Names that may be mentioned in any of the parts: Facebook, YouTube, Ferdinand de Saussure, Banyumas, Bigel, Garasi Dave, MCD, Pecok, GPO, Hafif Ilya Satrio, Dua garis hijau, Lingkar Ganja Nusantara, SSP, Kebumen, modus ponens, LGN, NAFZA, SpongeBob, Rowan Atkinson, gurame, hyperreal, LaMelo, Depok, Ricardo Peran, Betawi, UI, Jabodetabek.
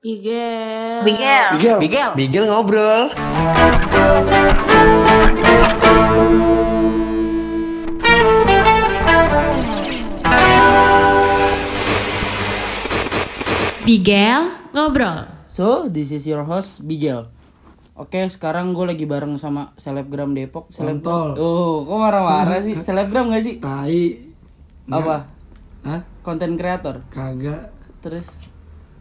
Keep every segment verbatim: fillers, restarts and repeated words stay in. Bigel. Bigel. Bigel. Bigel. Bigel ngobrol. Bigel ngobrol. So, this is your host Bigel. Oke, sekarang gue lagi bareng sama selebgram Depok. Selebgram. Oh, kok marah-marah sih? Selebgram gak sih? Tai. Apa? Hah? Konten kreator? Kagak. Terus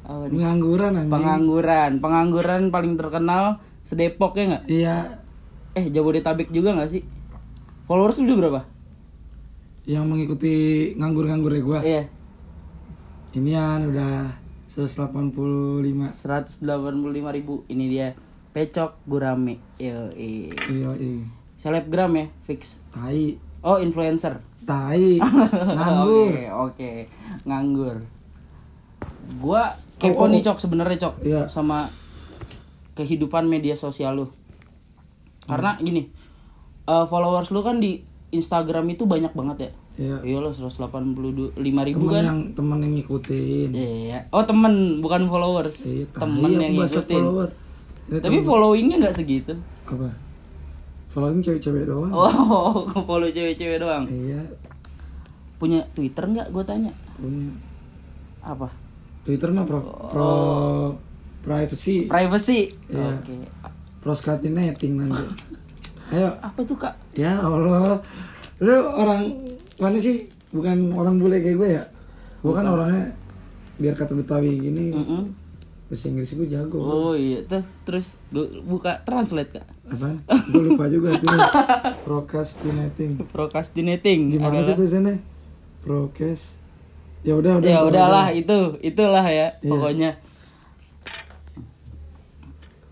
oh, pengangguran anjing. Pengangguran, pengangguran paling terkenal sedepok ya enggak? Iya. Eh, Jabodetabek juga enggak sih? Followers udah berapa? Yang mengikuti nganggur-nganggur ya gua. Iya. Inian udah seratus delapan puluh lima seratus delapan puluh lima ribu. Ini dia Pecok Gurame. Yo i. Yo i. Selebgram ya, fix. Tai. Oh, influencer. Tai. Nganggur. Oke, oke. Nganggur. Gua kepo oh, oh. nih Cok sebenarnya Cok yeah. sama kehidupan media sosial lu. Karena hmm. gini, uh, followers lu kan di Instagram itu banyak banget ya. Iya. Yeah. Iyalah seratus delapan puluh lima ribu temen kan. Yang, temen yang ngikutin. Iya. Yeah. Oh, temen bukan followers. Yeah, temen yang ngikutin. Follower. Ya, tapi followingnya nggak segitu. Apa? Following cewek-cewek doang. Oh, follow cewek-cewek doang. Iya. Yeah. Punya Twitter nggak? Gue tanya. Punya. Apa? Twitter mah pro, pro oh. privacy. Privacy. Ya. Oke. Okay. Proskatinating nanti. Ayo. Apa tuh, Kak? Ya Allah. Lu orang mana sih? Bukan orang bule kayak gue ya? Gue kan orangnya biar kata Betawi gini. Heeh. Bahasa Inggris gue jago. Oh iya, tuh. Terus buka translate, Kak. Apa? Gue lupa juga tuh. Procrastinating. Procrastinating. Gimana sih tulisannya? Procrast Ya udah udah. Ya udahlah itu, itulah ya yeah. pokoknya.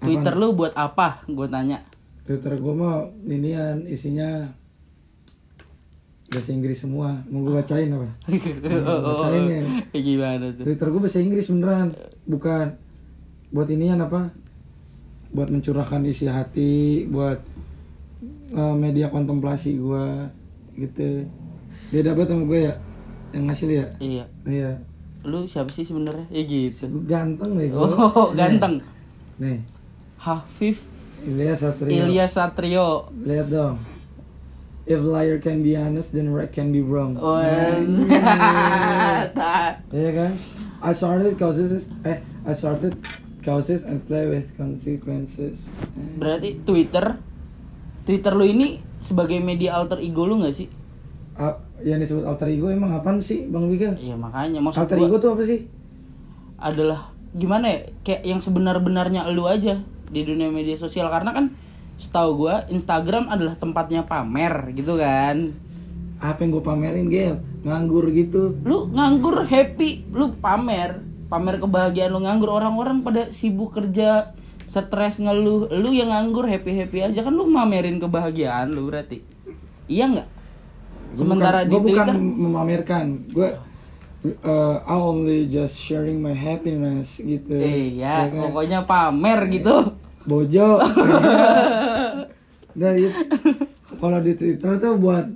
Twitter apa? Lu buat apa? Gue tanya. Twitter gue mah inian isinya bahasa Inggris semua. Mau gue bacain apa? Bacain ya. Gimana tuh? Twitter gue bahasa Inggris beneran, bukan buat inian apa? Buat mencurahkan isi hati, buat uh, media kontemplasi gue gitu. Beda banget sama gue ya. Yang ngasih lihat? Iya. Iya. Lu siapa sih sebenarnya? Ya gitu. Ganteng deh gua. Oh, ganteng. Nih. Hafif Ilya Satrio. Ilya Satrio. Lihat dong. If liar can be honest, then right can be wrong. Oh. Iya kan? I sorted causes eh I sorted causes and play with consequences. Berarti Twitter Twitter lu ini sebagai media alter ego lu enggak sih? Yang disebut alter ego emang apaan sih Bang Bigel? Iya makanya maksud alter ego tuh apa sih? Adalah gimana ya? Kayak yang sebenar-benarnya lu aja di dunia media sosial. Karena kan setahu gua Instagram adalah tempatnya pamer gitu kan. Apa yang gua pamerin Gel? Nganggur gitu. Lu nganggur happy, lu pamer. Pamer kebahagiaan lu nganggur. Orang-orang pada sibuk kerja, stres ngeluh. Lu yang nganggur happy-happy aja kan lu mamerin kebahagiaan lu berarti. Iya enggak? Sementara gue bukan memamerkan, gue uh, I only just sharing my happiness gitu. Iya, ya, pokoknya pamer gitu. Bojo. Dan itu kalau di Twitter tuh buat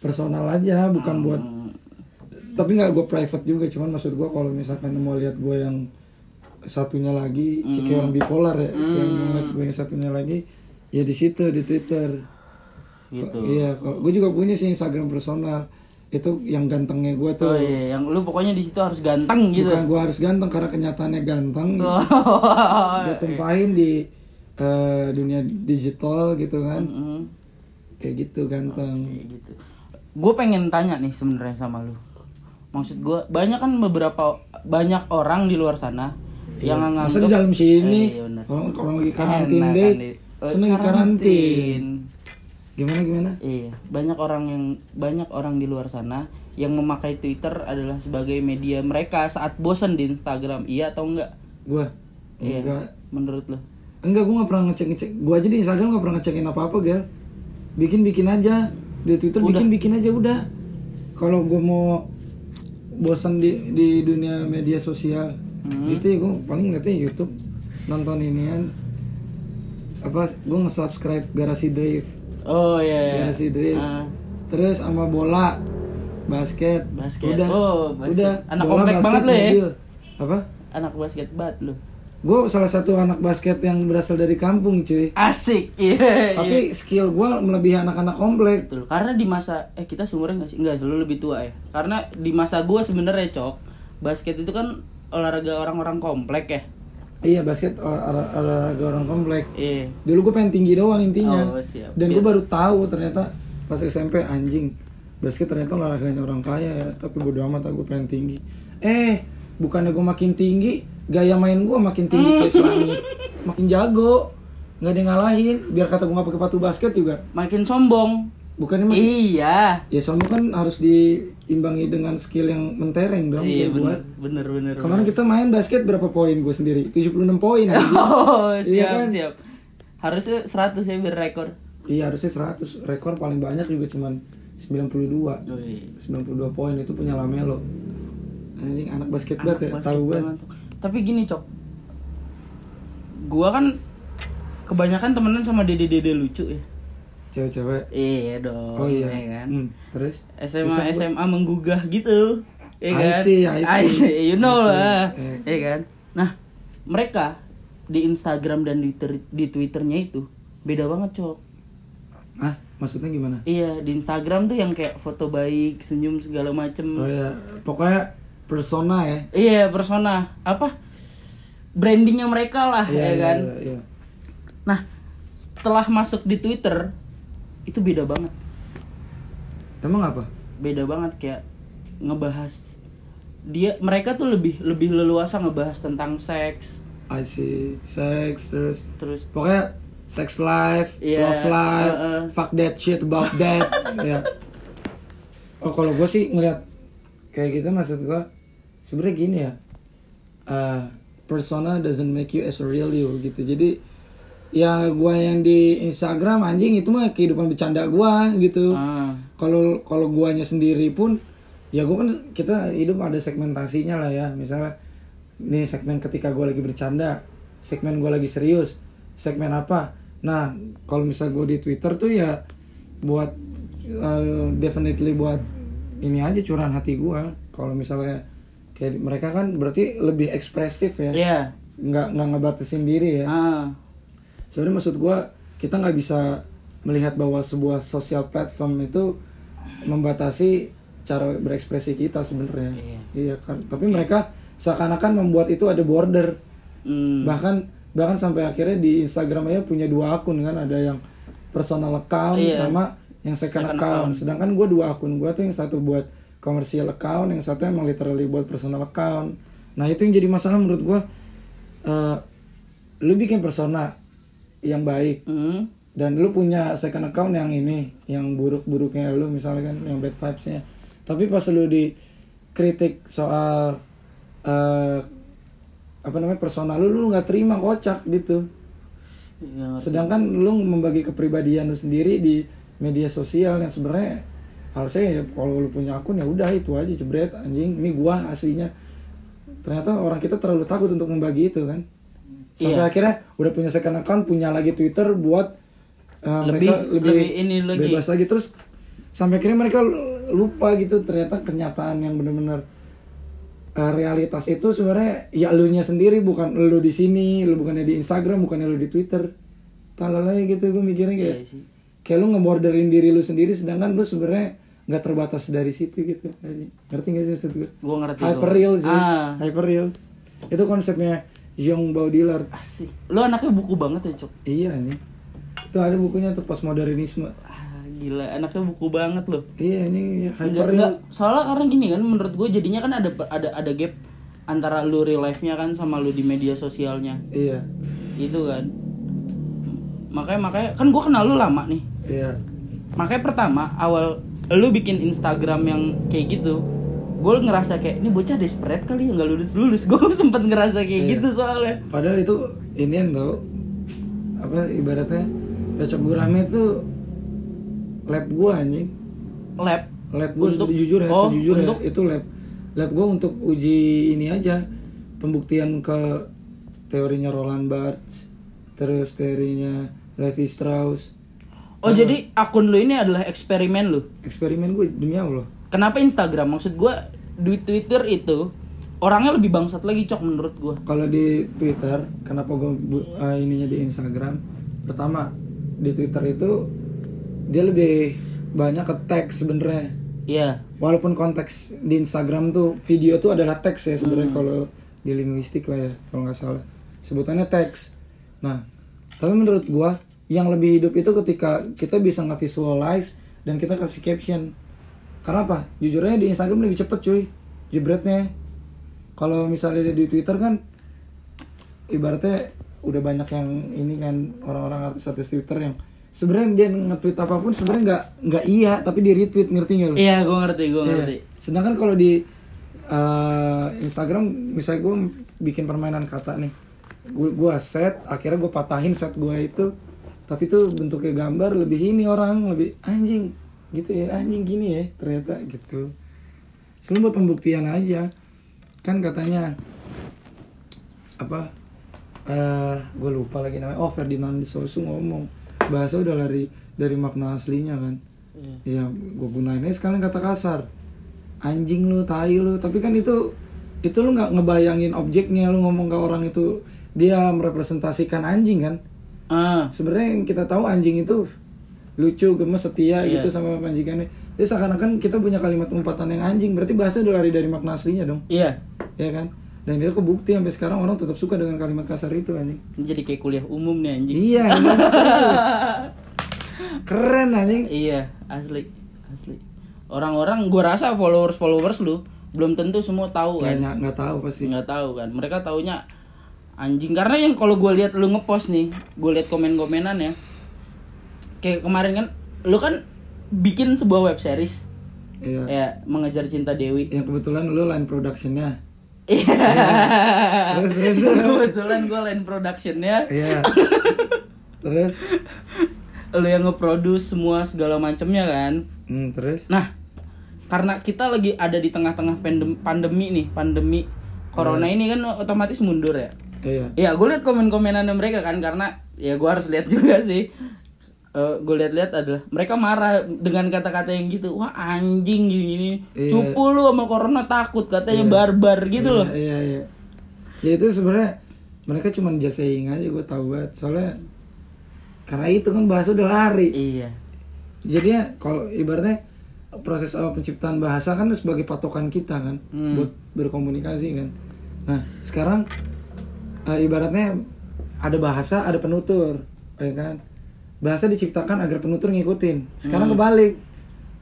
personal aja, bukan buat. Hmm. Tapi nggak gue private juga, cuman maksud gue kalau misalkan mau lihat gue yang satunya lagi, hmm. cek orang bipolar ya, hmm. yang ngeliat gue yang satunya lagi, ya di situ di Twitter. Gitu. Iya, gue juga punya sih Instagram personal. Itu yang gantengnya gue tuh. Oh iya, yang lu pokoknya di situ harus ganteng gitu. Bukan gue harus ganteng karena kenyataannya ganteng. Oh. Gue tumpahin di uh, dunia digital gitu kan. Mm-hmm. Kayak gitu ganteng. Oh, kayak gitu. Gue pengen tanya nih sebenarnya sama lu. Maksud gue banyak kan beberapa banyak orang di luar sana iya. yang nganggap maksudnya dalam sini eh, orang orang lagi karantin enak, deh. Seneng karantin. karantin. Gimana gimana? Iya, banyak orang yang banyak orang di luar sana yang memakai Twitter adalah sebagai media mereka saat bosan di Instagram. Iya atau enggak? Gua. Iya. Enggak. Menurut lo? Enggak, gua enggak pernah ngecek-ngecek. Gua aja di Instagram enggak pernah ngecekin apa-apa, Gel. Bikin-bikin aja. Di Twitter bikin-bikin aja udah. Kalau gua mau bosan di di dunia media sosial, hmm. gitu ya gua paling ngeliatnya YouTube, nonton inian. Apa gua nge-subscribe Garasi Dave. Oh iya, iya. Garasi Dave. Uh. Terus sama bola, basket. Basket. Udah. Oh, basket. Udah. Anak bola, komplek basket, banget lu ya. Apa? Anak basket banget lu. Gue salah satu anak basket yang berasal dari kampung, cuy. Asik, iya. Tapi iya. skill gue melebihi anak-anak komplek. Betul, karena di masa, eh kita seumuran gak sih? Enggak, lu lebih tua ya. Karena di masa gue sebenarnya, Cok, basket itu kan olahraga orang-orang komplek ya. Iya, basket olahraga orang komplek. Iya. Dulu gue pengen tinggi doang intinya. Oh, siap. Dan gue baru tahu ternyata pas S M P, anjing, basket ternyata olahraganya orang kaya ya. Tapi bodo amat, gue pengen tinggi. Eh, bukannya gue makin tinggi, gaya main gue makin tinggi kayak selangit, makin jago, nggak ada yang ngalahin. Biar kata gue nggak pakai sepatu basket juga makin sombong, bukannya makin... iya ya sombong kan harus diimbangi dengan skill yang mentereng dong. Iya bener, bener bener kemarin bener. Kita main basket berapa poin gue sendiri? tujuh puluh enam poin. Oh, siap iya kan? Siap, harusnya seratus ya biar rekor. Iya harusnya seratus, rekor paling banyak juga cuman sembilan puluh dua. Oh, iya. sembilan puluh dua poin itu punya LaMelo, anjing, anak basket banget ya, tahu banget. Tapi gini, Cok, gua kan kebanyakan temenan sama dede-dede lucu ya, cewek-cewek. Iya dong. Oh iya ya kan. Hmm, terus S M A S M A menggugah gitu ya kan. I see, I see. I see, you know lah ya kan. Nah mereka di Instagram dan di Twitter, di Twitternya itu beda banget, Cok. Hah? Maksudnya gimana? Iya, di Instagram tuh yang kayak foto baik, senyum segala macem. Oh iya, pokoknya persona ya. Iya, persona. Apa? Brandingnya mereka lah, yeah, ya kan. Yeah, yeah, yeah. Nah, setelah masuk di Twitter itu beda banget. Emang apa? Beda banget, kayak ngebahas dia mereka tuh lebih lebih leluasa ngebahas tentang seks. I see. Seks terus. Terus pokoknya sex life, yeah, love life, uh, uh. fuck that shit about that. Yeah. Oh, kalau gue sih ngeliat kayak gitu, maksud gue sebenarnya gini ya, uh, persona doesn't make you as a real you gitu. Jadi ya gue yang di Instagram, anjing, itu mah kehidupan bercanda gue gitu. Kalau ah. kalau guanya sendiri pun ya gue kan, kita hidup ada segmentasinya lah ya. Misalnya nih segmen ketika gue lagi bercanda, segmen gue lagi serius, segmen apa. Nah kalau misal gue di Twitter tuh ya buat uh, definitely buat ini aja, curahan hati gua. Kalau misalnya kayak mereka kan berarti lebih ekspresif ya. Iya. Yeah. Nggak nggak ngebatasin diri ya. Uh. Sebenarnya maksud gua, kita nggak bisa melihat bahwa sebuah social platform itu membatasi cara berekspresi kita sebenarnya. Iya. Iya kan. Tapi mereka seakan-akan membuat itu ada border. Mm. Bahkan bahkan sampai akhirnya di Instagramnya punya dua akun kan, ada yang personal account yeah. sama yang second account. Sedangkan gue dua akun gue tuh, yang satu buat commercial account, yang satu emang literally buat personal account. Nah itu yang jadi masalah menurut gue. Uh, lu bikin persona yang baik mm. dan lu punya second account yang ini, yang buruk-buruknya lu misalkan, yang bad vibes-nya. Tapi pas lu dikritik soal uh, apa namanya persona lu, lu nggak terima, kocak gitu. Ya, sedangkan ya. Lu membagi kepribadian lu sendiri di media sosial yang sebenarnya harusnya ya, kalau lu punya akun ya udah itu aja, jebret, anjing, ini gua aslinya. Ternyata orang kita terlalu takut untuk membagi itu kan. Sampai iya. akhirnya udah punya second account, punya lagi Twitter buat uh, lebih, mereka lebih, lebih ini lagi. Bebas lagi, terus sampai akhirnya mereka lupa gitu ternyata kenyataan yang benar-benar uh, realitas itu sebenarnya ya elunya sendiri, bukan elu di sini, lu bukannya di Instagram, bukannya lu di Twitter. Talalanya gitu gua mikirnya kayak. Iya sih. Kayak lu ngeborderin diri lu sendiri, sedangkan lu sebenarnya nggak terbatas dari situ gitu. Ngerti nggak sih maksud gue? Gue ngerti. Hyperreal sih, ah. hyperreal. Itu konsepnya Jean Baudrillard. Asik. Lu anaknya buku banget ya, Cok? Iya nih. Itu ada bukunya tuh, Postmodernisme. Ah, gila, anaknya buku banget loh. Iya ini hyperreal. Enggak, soalnya karena gini kan, menurut gue jadinya kan ada ada ada gap antara lu real life-nya kan sama lu di media sosialnya. Iya. Itu kan. Makanya makanya kan gue kenal lu lama nih. Iya. Makanya pertama awal lu bikin Instagram yang kayak gitu, gue ngerasa kayak ini bocah desperate kali ya, nggak lulus lulus. Gue sempet ngerasa kayak iya. gitu soalnya. Padahal itu ini yang tau apa ibaratnya Pecok gurame tuh lab gue anjing. Lab. Lab gue untuk jujur ya, oh, sejujurnya untuk... itu lab. Lab gue untuk uji ini aja, pembuktian ke teorinya Roland Barthes, terus teorinya Levi Strauss. Oh nah, jadi akun lu ini adalah eksperimen lu? Eksperimen gue, demi Allah. Kenapa Instagram? Maksud gue di Twitter itu orangnya lebih bangsat lagi, Cok, menurut gue. Kalau di Twitter, kenapa gue uh, ininya di Instagram? Pertama, di Twitter itu dia lebih banyak ke teks sebenarnya. Iya. Yeah. Walaupun konteks di Instagram tuh video tuh adalah teks ya sebenarnya, hmm. kalau di linguistik lah ya, kalau nggak salah sebutannya teks. Nah, tapi menurut gua yang lebih hidup itu ketika kita bisa nge-visualize dan kita kasih caption. Karena apa? Jujurnya di Instagram lebih cepet cuy jebretnya. Kalau misalnya di Twitter kan ibaratnya udah banyak yang ini kan, orang-orang artis-artis Twitter yang sebenarnya dia nge-tweet apapun sebenarnya nggak nggak iya tapi di retweet, ngerti nggak lu? Iya, gua ngerti, gua ngerti. Ya. Sedangkan kalau di uh, Instagram misalnya gua bikin permainan kata nih, gua gua set, akhirnya gua patahin set gua itu, tapi tuh bentuknya gambar lebih ini orang lebih anjing gitu ya, anjing gini ya ternyata gitu. Cuma buat pembuktian aja kan katanya apa? Uh, gua lupa lagi namanya. Oh, Ferdinand de Saussure ngomong. Bahasa udah lari dari makna aslinya kan. Iya. Ya gue gunainnya sekarang kata kasar, anjing lu, tai lu. Tapi kan itu itu lu nggak ngebayangin objeknya, lu ngomong ke orang itu dia merepresentasikan anjing kan. Ah. Sebenarnya yang kita tahu anjing itu lucu, gemes, setia yeah. gitu sama majikannya. Jadi seakan-akan kita punya kalimat umpatan yang anjing, berarti bahasa udah lari dari makna aslinya dong. Iya. Yeah. Iya kan. Dan itu kebukti sampai sekarang orang tetap suka dengan kalimat kasar itu anjing. Jadi kayak kuliah umum nih anjing. Iya. Anjing. Keren anjing. Iya, asli, asli. Orang-orang gua rasa followers-followers lu belum tentu semua tahu kan. Enggak enggak tahu pasti. Enggak tahu kan. Mereka taunya anjing karena yang kalau gua lihat lu ngepost nih, gua lihat komen-komenan ya. Kayak kemarin kan lu kan bikin sebuah web series. Iya. Ya, Mengejar Cinta Dewi. Ya kebetulan lu line production-nya. Iya. Terus terus kebetulan gue line production-nya. Iya. Terus lu yang nge-produce semua segala macemnya kan. Hmm, terus. Nah, karena kita lagi ada di tengah-tengah pandem- pandemi nih, pandemi corona yeah. ini kan otomatis mundur ya. Iya. Yeah. Ya, gue lihat komen-komenan mereka kan karena ya gue harus lihat juga sih. Uh, gue lihat-lihat adalah mereka marah dengan kata-kata yang gitu, wah anjing gini-gini, iya. cupu lu sama corona takut katanya iya. barbar gitu iya, loh. Iya iya. Ya itu sebenarnya mereka cuma just saying aja, gue tahu banget soalnya karena itu kan bahasa udah lari. Iya. Jadinya kalau ibaratnya proses awal penciptaan bahasa kan sebagai patokan kita kan hmm. buat berkomunikasi kan. Nah sekarang uh, ibaratnya ada bahasa ada penutur, ya kan. Bahasa diciptakan agar penutur ngikutin. Sekarang hmm. kebalik.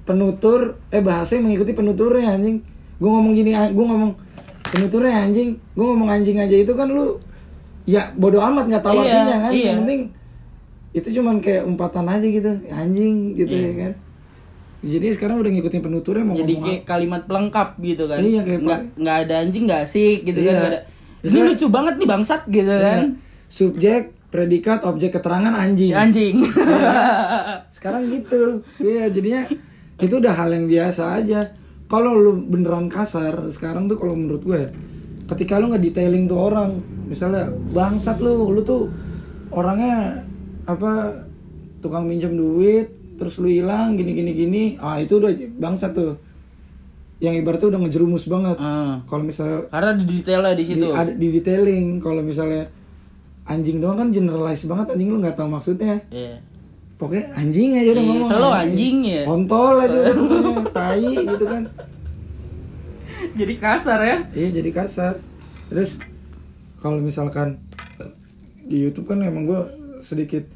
Penutur eh bahasa yang mengikuti penuturnya anjing. Gue ngomong gini, gue ngomong penuturnya anjing. Gue ngomong anjing aja itu kan lu ya bodo amat enggak tahu artinya kan. Iya. Yang penting itu cuman kayak umpatan aja gitu. Anjing gitu iya. ya kan. Jadi sekarang udah ngikutin penuturnya mau jadi kayak kalimat pelengkap gitu kan. Iya, enggak enggak ada anjing enggak asik gitu iya. kan. Gak ada. Ini ya, lucu banget nih bangsat gitu iya. kan. Subjek, predikat, objek, keterangan, anjing. Anjing. Ya, sekarang gitu. Iya, jadinya itu udah hal yang biasa aja. Kalau lu beneran kasar sekarang tuh kalau menurut gue, ketika lu ngedetailing tuh orang, misalnya bangsat lu, lu tuh orangnya apa tukang minjem duit, terus lu hilang gini gini gini, ah itu udah bangsat tuh. Yang ibaratnya udah ngejerumus banget. Uh, kalau misalnya karena di detailnya di situ. Di, ada, di detailing kalau misalnya anjing doang kan generalize banget, anjing lu nggak tahu maksudnya. Iya. Yeah. Pokoknya anjing aja udah yeah, ngomong. Selalu anjing ya. Kontol aja udah ngomongnya, tai gitu kan. Jadi kasar ya? Iya jadi kasar. Terus kalau misalkan di YouTube kan emang gue sedikit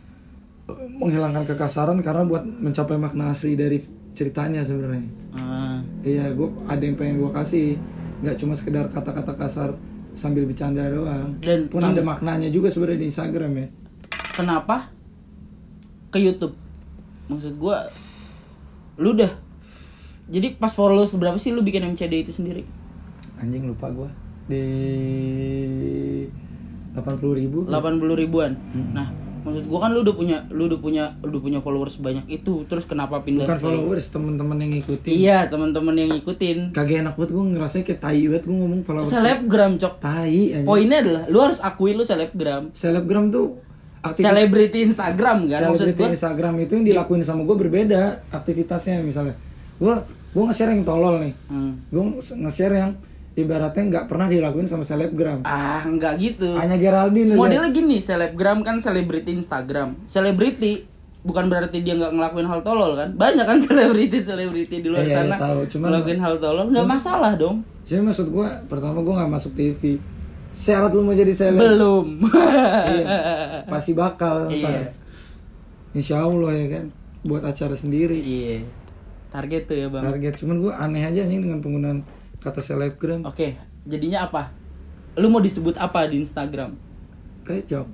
menghilangkan kekasaran karena buat mencapai makna asli dari ceritanya sebenarnya. Uh. Iya, gue ada yang pengen gue kasih, nggak cuma sekedar kata-kata kasar sambil bercanda doang. Dan pun ada maknanya juga sebenarnya di Instagram ya. Kenapa ke YouTube? Maksud gue, lu udah. Jadi pas follow seberapa sih lu bikin M C D itu sendiri? Anjing lupa gue. Di delapan puluh ribu. delapan puluh ribuan. Hmm. Nah, maksud gue kan lu udah punya, lu udah punya, udah punya followers banyak itu. Terus kenapa pindah? Bukan followers, teman-teman yang ngikutin. Iya, teman-teman yang ngikutin. Kagak enak buat gue, ngerasanya kayak tai banget gue ngomong followers. Selebgram cok. Tai aja. Poinnya adalah lu harus akui lu selebgram. Selebgram tuh aktivitas selebriti Instagram kan. Selebriti Instagram itu yang dilakuin sama gue berbeda aktivitasnya. Misalnya gue gue nge-share yang tolol nih. Hmm. Gue nge-share yang ibaratnya nggak pernah dilakuin sama selebgram. Ah, nggak gitu. Hanya Geraldine. Modelnya gini, selebgram kan selebriti Instagram. Selebriti bukan berarti dia nggak ngelakuin hal tolol kan? Banyak kan selebriti-selebriti di luar eh, sana ya, ngelakuin hal tolol, nggak masalah dong. Jadi maksud gue, pertama gue nggak masuk T V. Syarat lu mau jadi seleb? Belum. Iya, pasti bakal. Iya. Insya Allah ya kan, buat acara sendiri. Iya. Target tuh ya bang. Target, cuman gue aneh aja nih dengan penggunaan kata selebgram. Oke, jadinya apa? Lu mau disebut apa di Instagram? Pecok.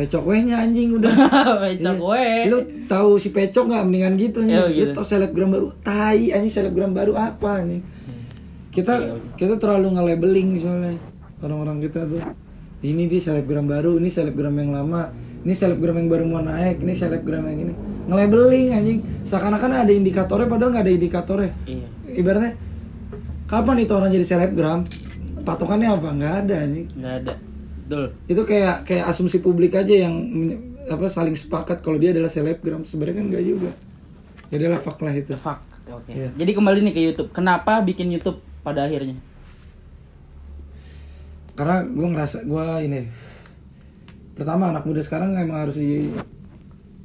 Pecok wehnya anjing udah. Pecok weh. Lu tahu si Pecok nggak? Mendingan gitu nih. Lu gitu. Tahu selebgram baru? Tai anjing, selebgram baru apa nih? Kita Eo. kita terlalu nge-labeling soalnya orang-orang kita tuh. Ini dia selebgram baru, ini selebgram yang lama, ini selebgram yang baru mau naik, ini selebgram yang ini. Nge-labeling anjing. Seakan-akan ada indikatornya padahal nggak ada indikatornya. Iya. Ibaratnya kapan itu orang jadi selebgram? Patokannya apa? Nggak ada nih. Nggak ada. Betul. Itu kayak kayak asumsi publik aja yang apa saling sepakat kalau dia adalah selebgram. Sebenarnya kan nggak juga. Jadilah fak lah itu. Fak. Oke. Okay. Yeah. Jadi kembali nih ke YouTube. Kenapa bikin YouTube pada akhirnya? Karena gue ngerasa gue ini. Pertama, anak muda sekarang emang harus di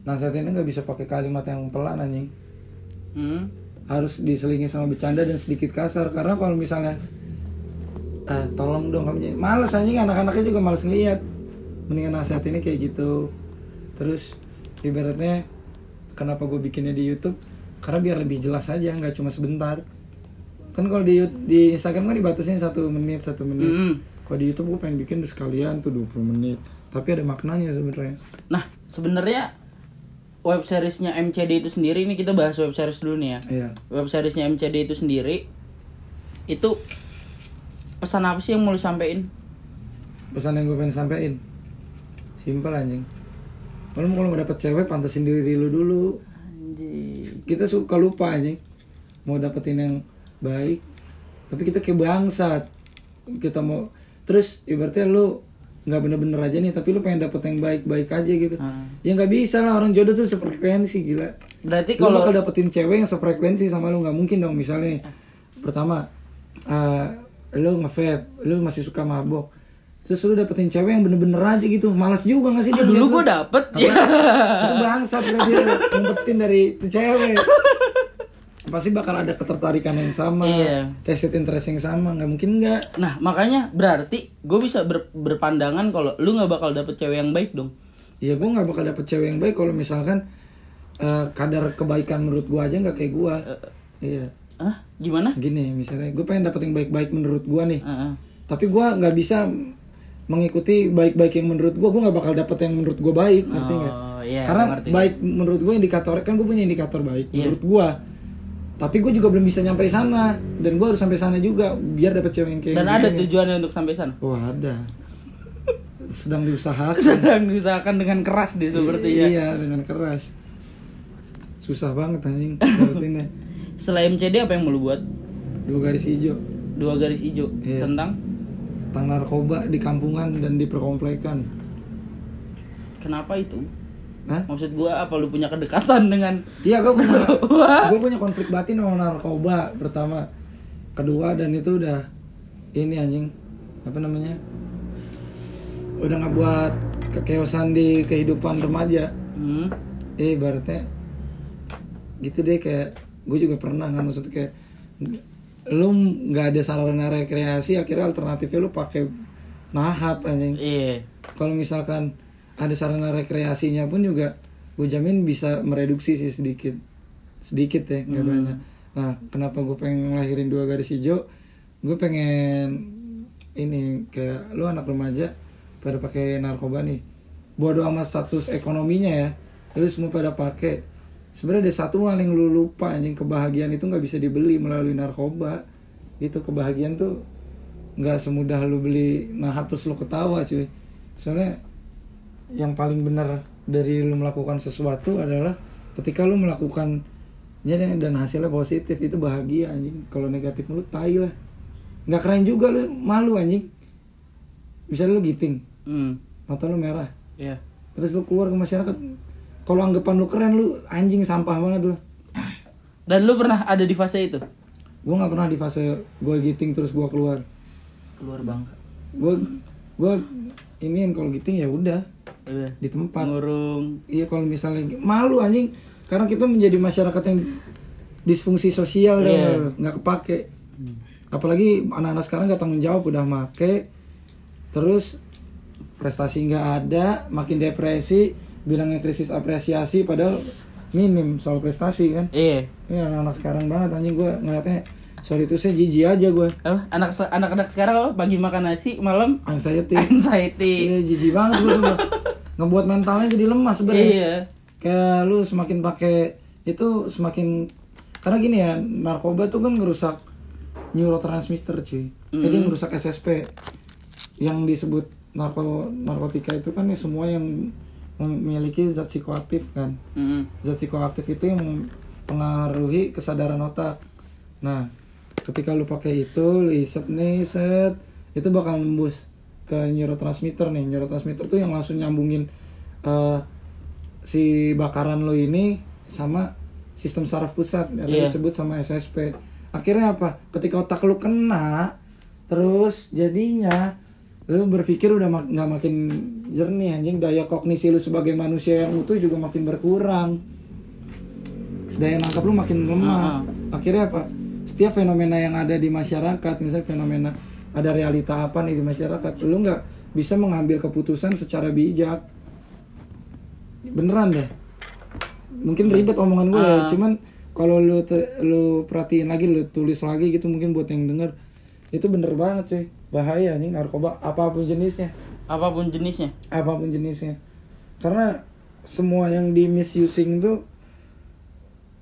nasihatinnya nggak bisa pakai kalimat yang pelan anjing. Hmm. Harus diselingi sama bercanda dan sedikit kasar. Karena kalau misalnya ah, tolong dong kamu, males anjing, anak-anaknya juga males ngeliat. Mendingan nasihat ini kayak gitu. Terus ibaratnya kenapa gue bikinnya di YouTube? Karena biar lebih jelas aja, gak cuma sebentar. Kan kalau di, di Instagram kan dibatasin satu menit satu menit. Mm-hmm. Kalau di YouTube gue pengen bikin tuh sekalian tuh dua puluh menit. Tapi ada maknanya sebenarnya. Nah sebenarnya web seriesnya M C D itu sendiri, ini kita bahas web series dulu nih ya. Iya. Web seriesnya M C D itu sendiri, itu pesan apa sih yang mau lu sampein? Pesan yang gue pengen sampein, simpel anjing. Kalau mau kalau mau dapet cewek, pantasin diri lu dulu. Anjing. Kita suka lupa anjing. Mau dapetin yang baik, tapi kita kayak bangsat. Kita mau terus ibaratnya lu nggak bener-bener aja nih, tapi lu pengen dapet yang baik-baik aja gitu. hmm. Ya nggak bisa lah, orang jodoh tuh sefrekuensi, gila. Berarti lu kalau bakal dapetin cewek yang sefrekuensi sama lu, nggak mungkin dong. Misalnya nih, pertama uh, lu nge-vape, lu masih suka mabok, terus lu dapetin cewek yang bener-bener aja gitu, malas juga nggak sih dia? Dulu gue dapet ya. Itu bangsat berarti ngumpetin dari itu cewek. Pasti bakal ada ketertarikan yang sama, iya. Tested interest yang sama, nggak mungkin nggak. Nah makanya berarti gue bisa ber, berpandangan kalau lu nggak bakal dapet cewek yang baik dong. Iya, gue nggak bakal dapet cewek yang baik kalau misalkan uh, kadar kebaikan menurut gue aja nggak kayak gue. Uh, iya. Ah, gimana? Gini misalnya, gue pengen dapet yang baik-baik menurut gue nih, uh-uh. tapi gue nggak bisa mengikuti baik-baik yang menurut gue, gue nggak bakal dapet yang menurut gue baik, ngerti oh, nggak? Iya, karena baik itu. Menurut gue indikatornya kan gue punya indikator baik, iya. menurut gue. Tapi gue juga belum bisa nyampe sana, dan gue harus sampai sana juga biar dapet cewek yang kayak. Dan ada tujuannya untuk sampai sana. Wah, oh, ada. Sedang diusahakan. Sedang diusahakan dengan keras deh sepertinya. Iya, dengan keras. Susah banget anjing sepertinya. Selain M C D apa yang mau lu buat? Dua garis hijau. Dua garis hijau. Iya. Tentang tentang narkoba di kampungan dan di perkomplekan. Kenapa itu? Hah? Maksud gue apa lu punya kedekatan dengan? Iya, gue punya gue punya konflik batin sama narkoba pertama, kedua, dan itu udah ini anjing apa namanya udah nggak buat kekeosan di kehidupan remaja. hmm. Eh ibaratnya gitu deh, kayak gue juga pernah nggak, maksud kayak lu nggak ada sarana rekreasi, akhirnya alternatifnya lu pakai nahap anjing. Iya. Kalau misalkan ada sarana rekreasinya pun juga gue jamin bisa mereduksi sih sedikit sedikit ya, nggak hmm. banyak. Nah kenapa gue pengen ngelahirin dua garis hijau? Gue pengen ini kayak lo anak remaja pada pakai narkoba nih, bodo amat status ekonominya ya, lo semua pada pakai. Sebenarnya ada satu hal yang lo lupa anjing, kebahagiaan itu nggak bisa dibeli melalui narkoba gitu. Kebahagiaan tuh nggak semudah lo beli nahap terus lo ketawa cuy. Soalnya yang paling benar dari lu melakukan sesuatu adalah ketika lu melakukannya dan hasilnya positif, itu bahagia anjing. Kalau negatif lu tai lah, nggak keren juga, lu malu anjing. Misalnya lu giting, mm. mata lu merah, yeah. terus lu keluar ke masyarakat, kalau anggapan lu keren, lu anjing sampah banget lu. Dan lu pernah ada di fase itu? Gue nggak pernah di fase goal getting terus gue keluar. Keluar bangka. Gue gue ini kalau getting ya udah di tempat. Ngurung. Iya kalau misalnya malu anjing, karena kita menjadi masyarakat yang disfungsi sosial dan yeah. nggak kepake. Apalagi anak-anak sekarang nggak tanggung jawab, udah make, terus prestasi nggak ada, makin depresi, bilangnya krisis apresiasi padahal minim soal prestasi kan. Iya. Ini anak-anak sekarang banget anjing, gue ngeliatnya soal itu saya jijik aja gue. Oh, anak anak-anak sekarang apa? Pagi makan nasi, malam anxiety. Anxiety. Iya, jijik banget gue tuh. Ngebuat mentalnya jadi lemah sebenarnya. Iya. Kayak lu semakin pakai itu semakin, karena gini ya, narkoba tuh kan ngerusak neurotransmitter cuy. Mm. Jadi ngerusak S S P. Yang disebut narko narkotika itu kan ya semua yang memiliki zat psikoaktif kan. Mm-hmm. Zat psikoaktif itu yang mempengaruhi kesadaran otak. Nah, ketika lu pakai itu, lu isep nih, set, itu bakal nembus ke neurotransmitter nih. Neurotransmitter tuh yang langsung nyambungin uh, si bakaran lu ini sama sistem saraf pusat yang yeah. disebut sama S S P. Akhirnya apa? Ketika otak lu kena, terus jadinya lu berpikir udah mak- gak makin jernih anjing, daya kognisi lu sebagai manusia yang utuh juga makin berkurang, daya nangkap lu makin lemah. Uh-huh. Akhirnya apa? Setiap fenomena yang ada di masyarakat, misalnya fenomena ada realita apa nih di masyarakat, lu gak bisa mengambil keputusan secara bijak. Beneran deh, mungkin ribet omongan gue uh. ya, cuman kalau lu, te- lu perhatiin lagi, lu tulis lagi gitu mungkin buat yang denger, itu bener banget cuy. Bahaya nih narkoba apapun jenisnya. Apapun jenisnya? Apapun jenisnya. Karena semua yang di misusing tuh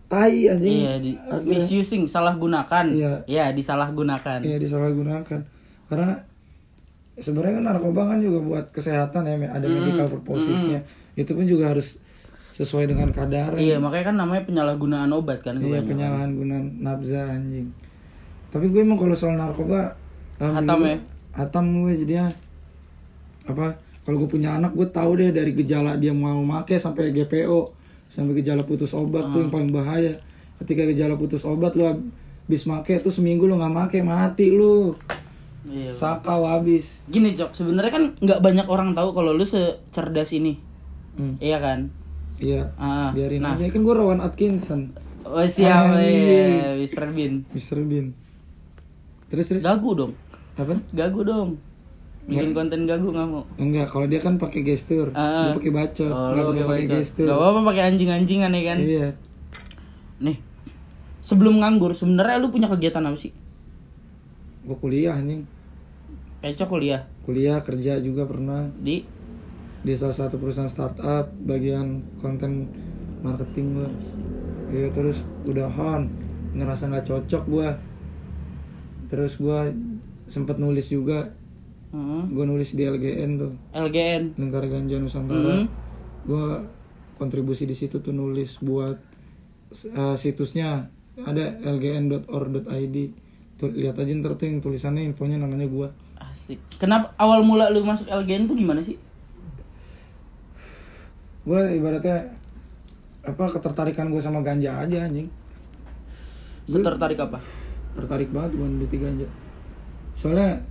tai anjing. Iya, di Akhirnya. misusing, salah gunakan. Iya, ya, disalahgunakan. Iya, disalahgunakan. Karena sebenarnya kan narkoba kan juga buat kesehatan ya, ada mm. medical purpose-nya. Mm. Itu pun juga harus sesuai dengan kadarnya. Iya, makanya kan namanya penyalahgunaan obat kan. Iya, penyalahgunaan nafza anjing. Tapi gue emang kalau soal narkoba hatam ya? Hatam gue jadinya. Apa, kalau gue punya anak gue tahu deh dari gejala dia mau make sampai G P O, sampai gejala putus obat hmm. tuh yang paling bahaya. Ketika gejala putus obat lu habis make tuh seminggu lu nggak make, mati lu. Iya, sakau habis. Gini Jok, sebenarnya kan nggak banyak orang tahu kalau lu secerdas ini. Hmm. Iya kan? Iya. Ah, biarin nah. aja kan gue Rowan Atkinson. Oh siap, iya. mister Bean. mister Bean. Terus terus. Gagu dong. Apa? Gagu dong. Bikin konten gagu enggak mau. Enggak, kalau dia kan pakai gestur. Uh, dia pakai bacot, enggak oh, pakai gestur. Enggak apa-apa pakai anjing-anjingan ya kan. Iya. Nih. Sebelum nganggur sebenarnya lu punya kegiatan apa sih? Gua kuliah anjing. Pecok kuliah. Kuliah, kerja juga pernah di di salah satu perusahaan startup bagian konten marketing gua. Iya, terus udahan ngerasa enggak cocok gua. Terus gua sempet nulis juga. Mm-hmm. Gua nulis di L G N tuh. L G N Lingkar Ganja Nusantara. Mm-hmm. Gua kontribusi di situ tuh nulis buat uh, situsnya ada L G N dot org dot I D. Tuh lihat aja ntar tuh yang tulisannya, infonya namanya gua. Asik. Kenapa awal mula lu masuk L G N tuh gimana sih? Gua ibaratnya apa ketertarikan gua sama ganja aja anjing. Gua tertarik apa? Tertarik banget gue meneliti ganja. Soalnya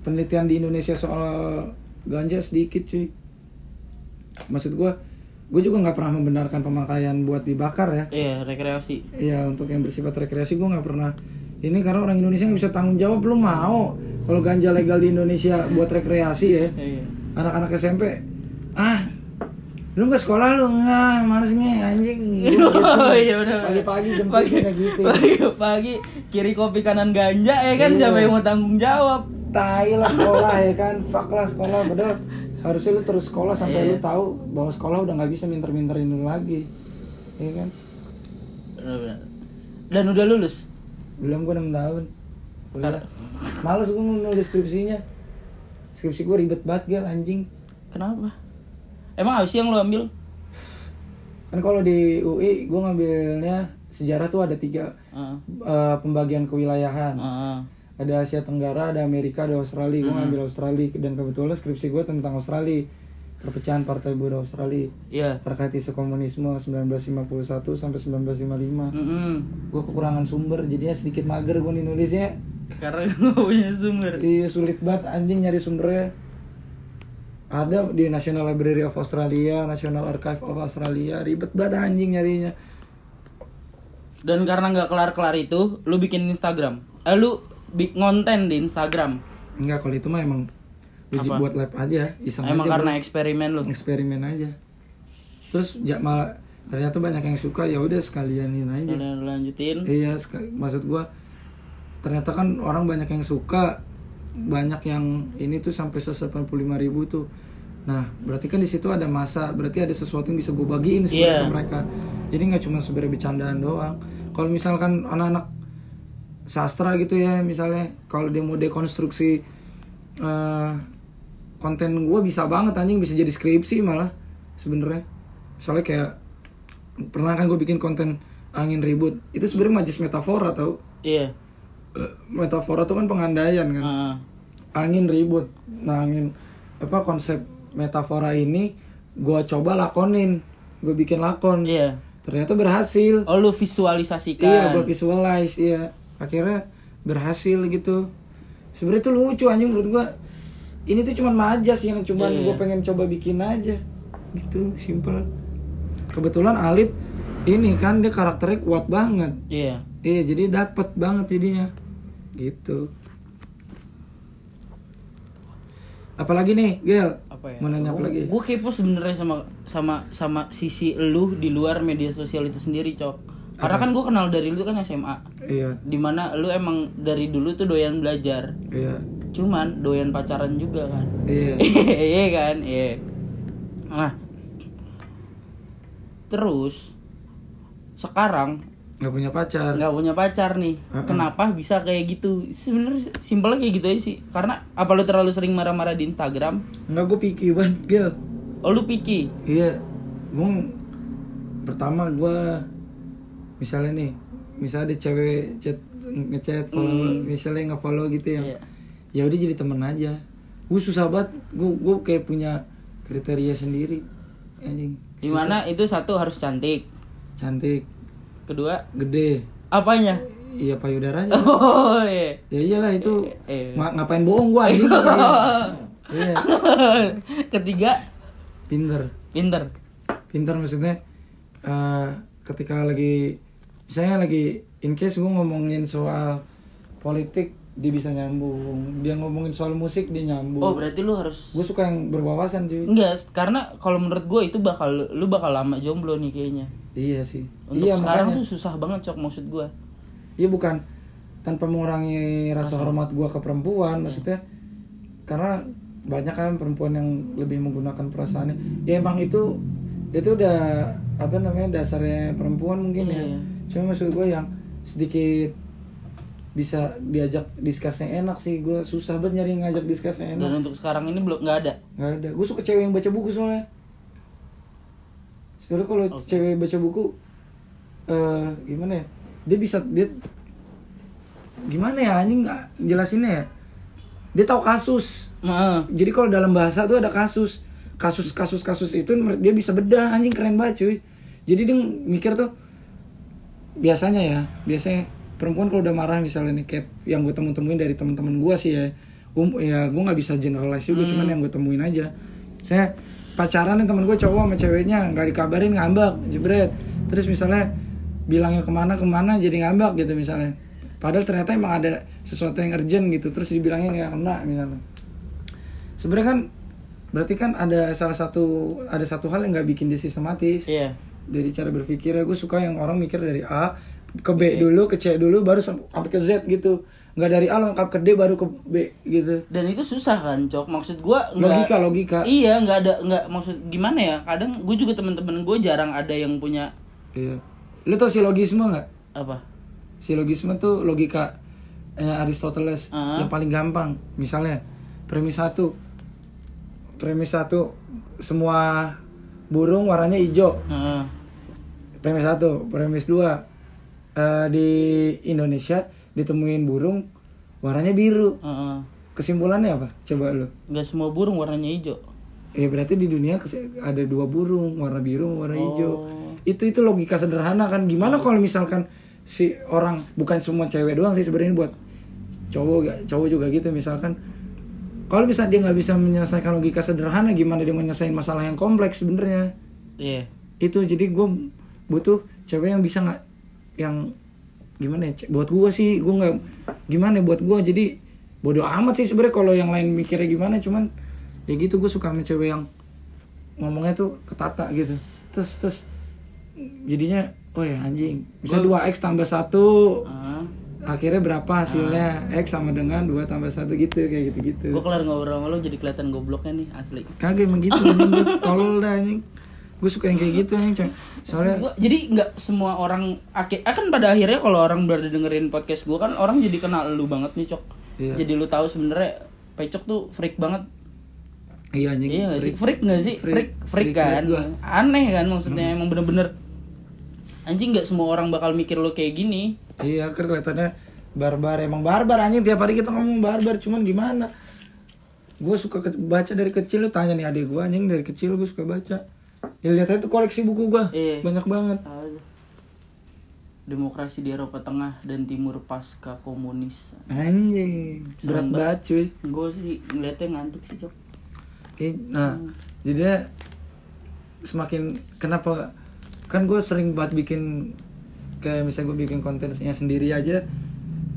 penelitian di Indonesia soal ganja sedikit cuy. Maksud gue, gue juga gak pernah membenarkan pemakaian buat dibakar ya. Iya, rekreasi. Iya, untuk yang bersifat rekreasi gue gak pernah. Ini karena orang Indonesia gak bisa tanggung jawab. Lu mau kalau ganja legal di Indonesia buat rekreasi ya. Iya. Anak-anak S M P, ah lu nggak sekolah lu nggak males nih anjing gitu. Oh, iya, pagi-pagi jemputnya gitu pagi-pagi kiri kopi kanan ganja ya kan. Iya. Siapa yang mau tanggung jawab, tai lah sekolah ya kan, fuck lah sekolah. Padahal harusnya lu terus sekolah sampai yeah. lu tahu bahwa sekolah udah nggak bisa minter-minterin lu lagi ya kan. Dan udah lulus belum? Gua enam tahun udah. Males gua nulis skripsinya, skripsi gua ribet banget gal anjing. Kenapa? Emang apa sih yang lo ambil? Kan kalau di U I gue ngambilnya sejarah tuh ada tiga uh. Uh, pembagian kewilayahan. Uh. Ada Asia Tenggara, ada Amerika, ada Australia. Gue uh. ngambil Australia dan kebetulan skripsi gue tentang Australia. perpecahan Partai Buruh Australia yeah. terkait isu komunisme seribu sembilan ratus lima puluh satu sampai seribu sembilan ratus lima puluh lima. Mm-hmm. Gue kekurangan sumber, jadinya sedikit mager gue nulisnya. Karena gue punya sumber. Iya, sulit banget anjing nyari sumbernya. Ada di National Library of Australia, National Archive of Australia, ribet banget anjing nyarinya. Dan karena nggak kelar-kelar itu, lu bikin Instagram. Eh, lu big konten di Instagram. Enggak, kalau itu mah emang lu buat live aja, iseng emang aja. Emang karena bro. eksperimen lu. Eksperimen aja. Terus ya, malah ternyata banyak yang suka, ya udah sekalianin aja. Sekalian lanjutin. Iya, sek- maksud gua ternyata kan orang banyak yang suka, banyak yang ini tuh sampai seratus delapan puluh lima ribu tuh. Nah, berarti kan di situ ada masa, berarti ada sesuatu yang bisa gue bagiin sebenarnya yeah. ke mereka. Jadi nggak cuma sebenarnya bercandaan doang. Kalau misalkan anak-anak sastra gitu ya, misalnya kalau dia mau dekonstruksi uh, konten gue bisa banget anjing, bisa jadi skripsi malah sebenarnya. Misalnya kayak pernah kan gue bikin konten angin ribut, itu sebenarnya majas metafora tau? Iya. Yeah. Metafora tuh kan pengandaian kan. Uh. Angin ribut, nah angin apa konsep metafora ini gue coba lakonin, gue bikin lakon, yeah. ternyata berhasil. Oh, lu visualisasikan? Iya, gue visualize, iya, akhirnya berhasil gitu. Sebenarnya tuh lucu anjing menurut gue. Ini tuh cuman majas yang cuman yeah. gue pengen coba bikin aja, gitu, simple. Kebetulan Alip ini kan dia karakternya kuat banget, iya, yeah. iya, jadi dapet banget jadinya, gitu. Apalagi nih, Gel? Apa ya? Mau nanya apa lagi? Gue kepo sebenarnya sama sama sama sisi lu di luar media sosial itu sendiri, Cok. Karena apa? Kan gue kenal dari lu kan S M A. Iya. Dimana lu emang dari dulu tuh doyan belajar. Iya. Cuman doyan pacaran juga kan. Iya. Iya kan, iya. Nah, terus sekarang nggak punya pacar. Nggak punya pacar nih. Uh-uh. Kenapa bisa kayak gitu? Sebenarnya simpelnya kayak gitu aja sih. Karena apa lu terlalu sering marah-marah di Instagram? Enggak, gue picky banget, Gil. Oh, lu picky? Iya. Gue pertama gue misalnya nih, misalnya ada cewek chat ngechat follow, mm. misalnya nge-follow gitu ya. Yeah. Ya udah jadi teman aja. Gue susah banget. Gue gue kayak punya kriteria sendiri. Anjing. Gimana? Itu satu harus cantik. Cantik. Kedua gede. Apanya? Iya, payudaranya. Oh iya. Ya iyalah itu. E, e. Ma- ngapain bohong gua gitu. Iya. Ketiga pinter. Pinter. Pinter maksudnya uh, ketika lagi misalnya lagi in case gua ngomongin soal politik dia bisa nyambung, dia ngomongin soal musik dia nyambung. Oh, berarti lu harus. Gue suka yang berwawasan cuy. Enggak, karena kalau menurut gue itu bakal lu bakal lama jomblo nih kayaknya. Iya sih. Untuk iya, sekarang makanya. Tuh susah banget, Cok, maksud gue. Iya, bukan tanpa mengurangi rasa Masa. hormat gue ke perempuan, maksudnya karena banyak kan perempuan yang lebih menggunakan perasaannya. Ya emang itu itu udah apa namanya dasarnya perempuan mungkin iya, ya. Iya. Cuma maksud gue yang sedikit bisa diajak diskusinya enak sih, gue susah banget nyari ngajak diskusinya enak. Dan untuk sekarang ini belum nggak ada. Nggak ada. Gue suka cewek yang baca buku soalnya. Soalnya kalau okay. cewek baca buku, uh, gimana ya? Dia bisa dia gimana ya? Anjing nggak jelasinnya ya. Dia tahu kasus. Uh. Jadi kalau dalam bahasa tuh ada kasus, kasus kasus kasus itu dia bisa bedah anjing, keren banget cuy. Jadi dia mikir tuh biasanya ya biasanya. Perempuan kalau udah marah misalnya nih, kayak yang gue temuin dari teman-teman gue sih ya, um, ya gue nggak bisa generalize juga, hmm. cuman yang gue temuin aja. Saya pacaran nih teman gue cowok sama ceweknya nggak dikabarin ngambak, jebret. Terus misalnya bilangnya kemana kemana jadi ngambak gitu misalnya. Padahal ternyata emang ada sesuatu yang urgent gitu, terus dibilangin nggak kena misalnya. Sebenarnya kan berarti kan ada salah satu ada satu hal yang nggak bikin dia sistematis. Yeah. Dari cara berpikirnya gue suka yang orang mikir dari A ke B okay. dulu, ke C dulu, baru sampai ke Z gitu. Nggak dari A lengkap ke D baru ke B gitu. Dan itu susah kan, Cok. Maksud gue nggak logika logika. Iya, nggak ada nggak maksud gimana ya? Kadang gue juga temen-temen gue jarang ada yang punya. Iya. Lu tau silogisme nggak? Apa? Silogisme tuh logika eh, Aristoteles uh-huh. yang paling gampang. Misalnya premis satu, premis satu semua burung warnanya hijau. Uh-huh. Premis satu, premis dua. Uh, di Indonesia ditemuin burung warnanya biru. Uh-uh. Kesimpulannya apa? Coba lu. Enggak semua burung warnanya hijau. Ya berarti di dunia ada dua burung, warna biru sama warna oh. hijau. Itu itu logika sederhana kan. Gimana kalau misalkan si orang, bukan semua cewek doang sih sebenarnya, buat cowok cowok juga gitu misalkan. Kalau misalnya dia nggak bisa menyelesaikan logika sederhana, gimana dia menyelesaikan masalah yang kompleks sebenarnya? Iya. Yeah. Itu jadi gue butuh cewek yang bisa nggak, yang gimana ya? Buat gue sih, gue nggak gimana buat gue. Jadi bodoh amat sih sebenarnya kalau yang lain mikirnya gimana. Cuman ya gitu, gue suka sama cewek yang ngomongnya tuh ketata gitu. Terus terus jadinya, oh ya anjing. Bisa dua x tambah satu. Akhirnya berapa hasilnya? Ah. X sama dengan dua tambah satu gitu, kayak gitu-gitu. Gue kelar ngobrol sama lo jadi kelihatan gobloknya nih, asli. Kagak emang gitu, tolol dah anjing. Gue suka yang kayak gitu anjing. Soalnya gua, jadi enggak semua orang akhir, kan pada akhirnya kalau orang berada dengerin podcast gue kan orang jadi kenal lu banget nih, Cok. Iya. Jadi lu tahu sebenarnya Pecok tuh freak banget. Iya anjing. Iya, freak, freak enggak sih? Freak, freak, freak kan. Freak aneh kan maksudnya, hmm. emang bener-bener anjing, enggak semua orang bakal mikir lo kayak gini. Iya, kelihatannya barbar, emang barbar anjing, tiap hari kita ngomong barbar, cuman gimana? Gue suka ke- baca dari kecil, lu tanya nih adik gue anjing, dari kecil gue suka baca. Ya lihat aja tuh koleksi buku gue, iya, banyak banget. Aduh. Demokrasi di Eropa Tengah dan Timur pasca komunis. Anjing, berat banget cuy. Gue sih ngeliatnya ngantuk sih, Cok. Oke, nah, hmm. jadinya semakin kenapa kan gue sering banget bikin, kayak misalnya gue bikin kontennya sendiri aja,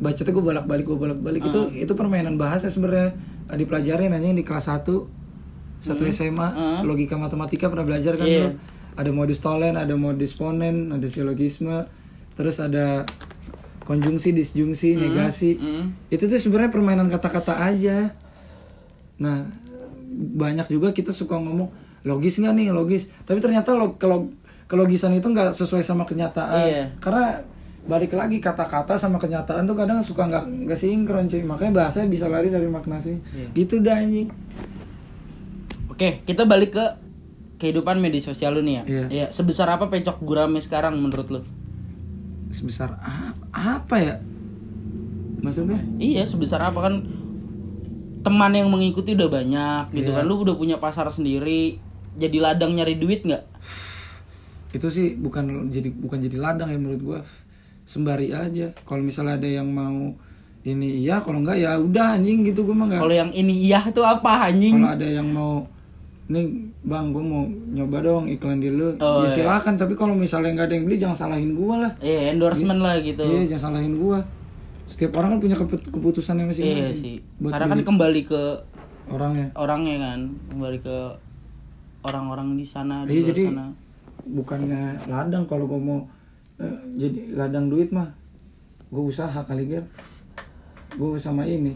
bacotnya gue bolak-balik, gue bolak-balik uh. itu itu permainan bahasa sebenarnya, dipelajarin aja di kelas satu satu hmm. S M A, uh. logika matematika pernah belajar kan, yeah. Ada modus tollens, ada modus ponens, ada silogisme, terus ada konjungsi, disjungsi, mm. negasi, mm. itu tuh sebenarnya permainan kata-kata aja. Nah banyak juga kita suka ngomong logis nggak nih, logis, tapi ternyata lo kalau kelogisan itu nggak sesuai sama kenyataan, iya. Karena balik lagi kata-kata sama kenyataan tuh kadang suka nggak nggak sinkron cuy, makanya bahasanya bisa lari dari makna sih, iya. Gitu dah anjing. Oke, kita balik ke kehidupan media sosial lu nih ya, iya. Ya sebesar apa Pecok Gurame sekarang menurut lu? Sebesar apa, apa ya maksudnya? Iya, sebesar apa, kan teman yang mengikuti udah banyak gitu, iya. Kan lu udah punya pasar sendiri, jadi ladang nyari duit nggak? Itu sih bukan jadi bukan jadi ladang ya menurut gue, sembari aja. Kalau misalnya ada yang mau ini iya, kalau enggak ya udah anjing gitu, gue mah enggak. Kalau yang ini iya tuh apa anjing? Kalau ada yang mau nih bang, gue mau nyoba dong iklan di lu, oh, ya silakan. Iya. Tapi kalau misalnya nggak ada yang beli jangan salahin gue lah. Iya, endorsement ya, lah gitu. Iya, jangan salahin gue. Setiap orang kan punya keputusannya masing-masing. Iya sih. Karena kan kembali ke orangnya. Orangnya kan kembali ke orang-orang di sana, di luar sana. Bukannya ladang kalau gue mau eh, jadi ladang duit mah gue usaha kali ger, gue sama ini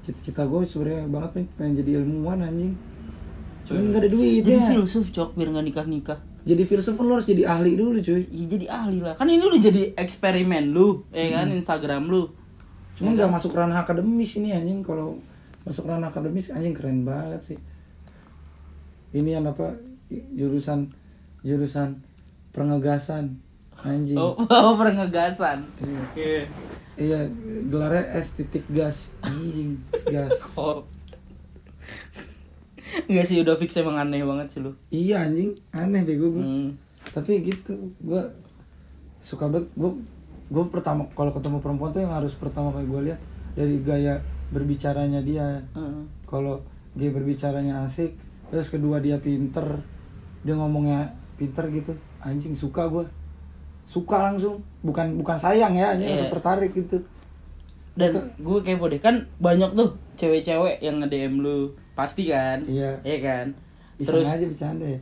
cita-cita gue sebenarnya banget nih pengen jadi ilmuwan anjing, cuman nggak ada duit jadi ya. Filsuf Cok, biar nggak nikah nikah jadi filsuf lo harus jadi ahli dulu cuy. Iya jadi ahli lah, kan ini udah jadi eksperimen lu ya kan, hmm. Instagram lu cuman nggak masuk ranah akademis ini anjing. Kalau masuk ranah akademis anjing keren banget sih ini yang apa, jurusan jurusan pengegasan anjing. Oh, oh pengegasan. Iya. Yeah. Iya, gelarnya S titik gas anjing, gas. Oh. Enggak sih, udah fix emang aneh banget sih lu. Iya anjing, aneh deh gue. Hmm. Tapi gitu, gue suka banget gue gue pertama kalau ketemu perempuan tuh yang harus pertama kali gue lihat dari gaya berbicaranya dia. Uh-huh. Kalau dia berbicaranya asik, terus kedua dia pinter, dia ngomongnya pinter gitu anjing, suka gue, suka langsung, bukan bukan sayang ya anjing, yeah. Tertarik gitu. Dan gue kepo deh, kan banyak tuh cewek-cewek yang nge-D M lu pasti kan, iya yeah. Yeah, kan terus iseng aja bercanda ya.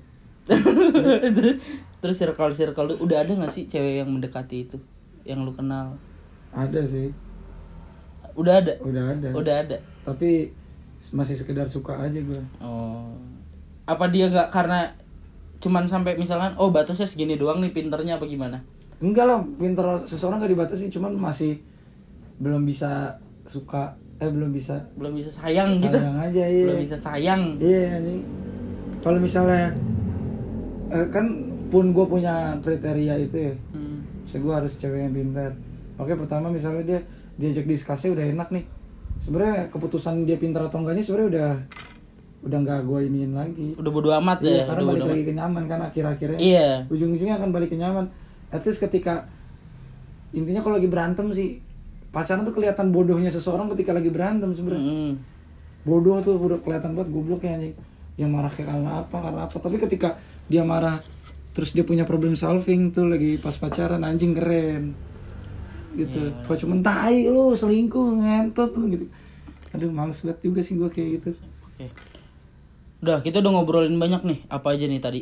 Terus circle-circle lu udah ada nggak sih cewek yang mendekati itu yang lu kenal? Ada sih, udah ada udah ada udah ada tapi masih sekedar suka aja gue. Oh, apa dia nggak karena cuman sampai misalkan oh batasnya segini doang nih pinternya apa gimana? Enggak lah, pinter seseorang gak dibatasi, cuman masih belum bisa suka, eh belum bisa belum bisa sayang, sayang gitu aja, iya. Belum bisa sayang, iya nih. Kalau misalnya eh, kan pun gue punya kriteria itu ya, hmm. Misalnya gue harus cewek yang pintar. Oke, pertama misalnya dia diajak diskusi udah enak nih, sebenarnya keputusan dia pintar atau enggaknya sebenarnya udah udah nggak gue iniin lagi, udah bodo amat iya, ya karena balik lagi ke nyaman kan akhir-akhirnya iya. Ujung-ujungnya akan balik ke nyaman. At least ketika intinya kalau lagi berantem sih pacaran tuh kelihatan bodohnya seseorang ketika lagi berantem sebenarnya mm-hmm. bodoh tuh udah kelihatan banget gobloknya anjing yang marah kayak karena apa karena apa, tapi ketika dia marah terus dia punya problem solving tuh lagi pas pacaran anjing keren gitu yeah. Kok cuma tai lu selingkuh ngentot lu gitu, aduh males banget juga sih gue kayak gitu. Okay. Udah, kita udah ngobrolin banyak nih, apa aja nih tadi?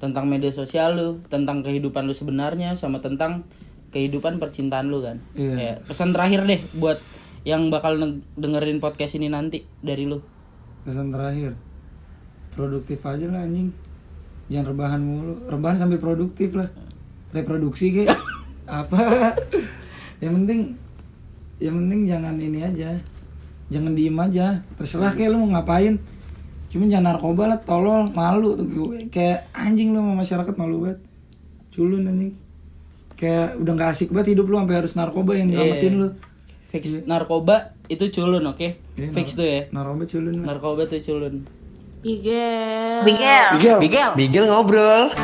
Tentang media sosial lu, tentang kehidupan lu sebenarnya, sama tentang kehidupan percintaan lu kan. Iya. Ya, pesan terakhir deh buat yang bakal dengerin podcast ini nanti dari lu. Pesan terakhir, produktif aja lah anjing. Jangan rebahan mulu, rebahan sambil produktif lah. Reproduksi kayak apa? Yang penting, yang penting jangan ini aja, jangan diem aja. Terserah kayak lu mau ngapain. Cuma jangan narkoba lah, tolol, malu tuh. Kayak anjing lu sama masyarakat, malu banget. Culun anjing. Kayak udah gak asik banget hidup lu, sampai harus narkoba yang nyelamatin yeah. lu. Fix yeah. narkoba itu culun, oke? Okay? Yeah, fix nar- tuh ya. Narkoba culun. Narkoba tuh culun. Bigel. Bigel. Bigel. Bigel. Bigel ngobrol.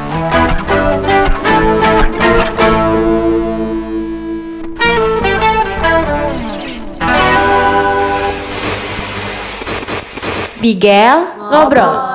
Bigel ngobrol.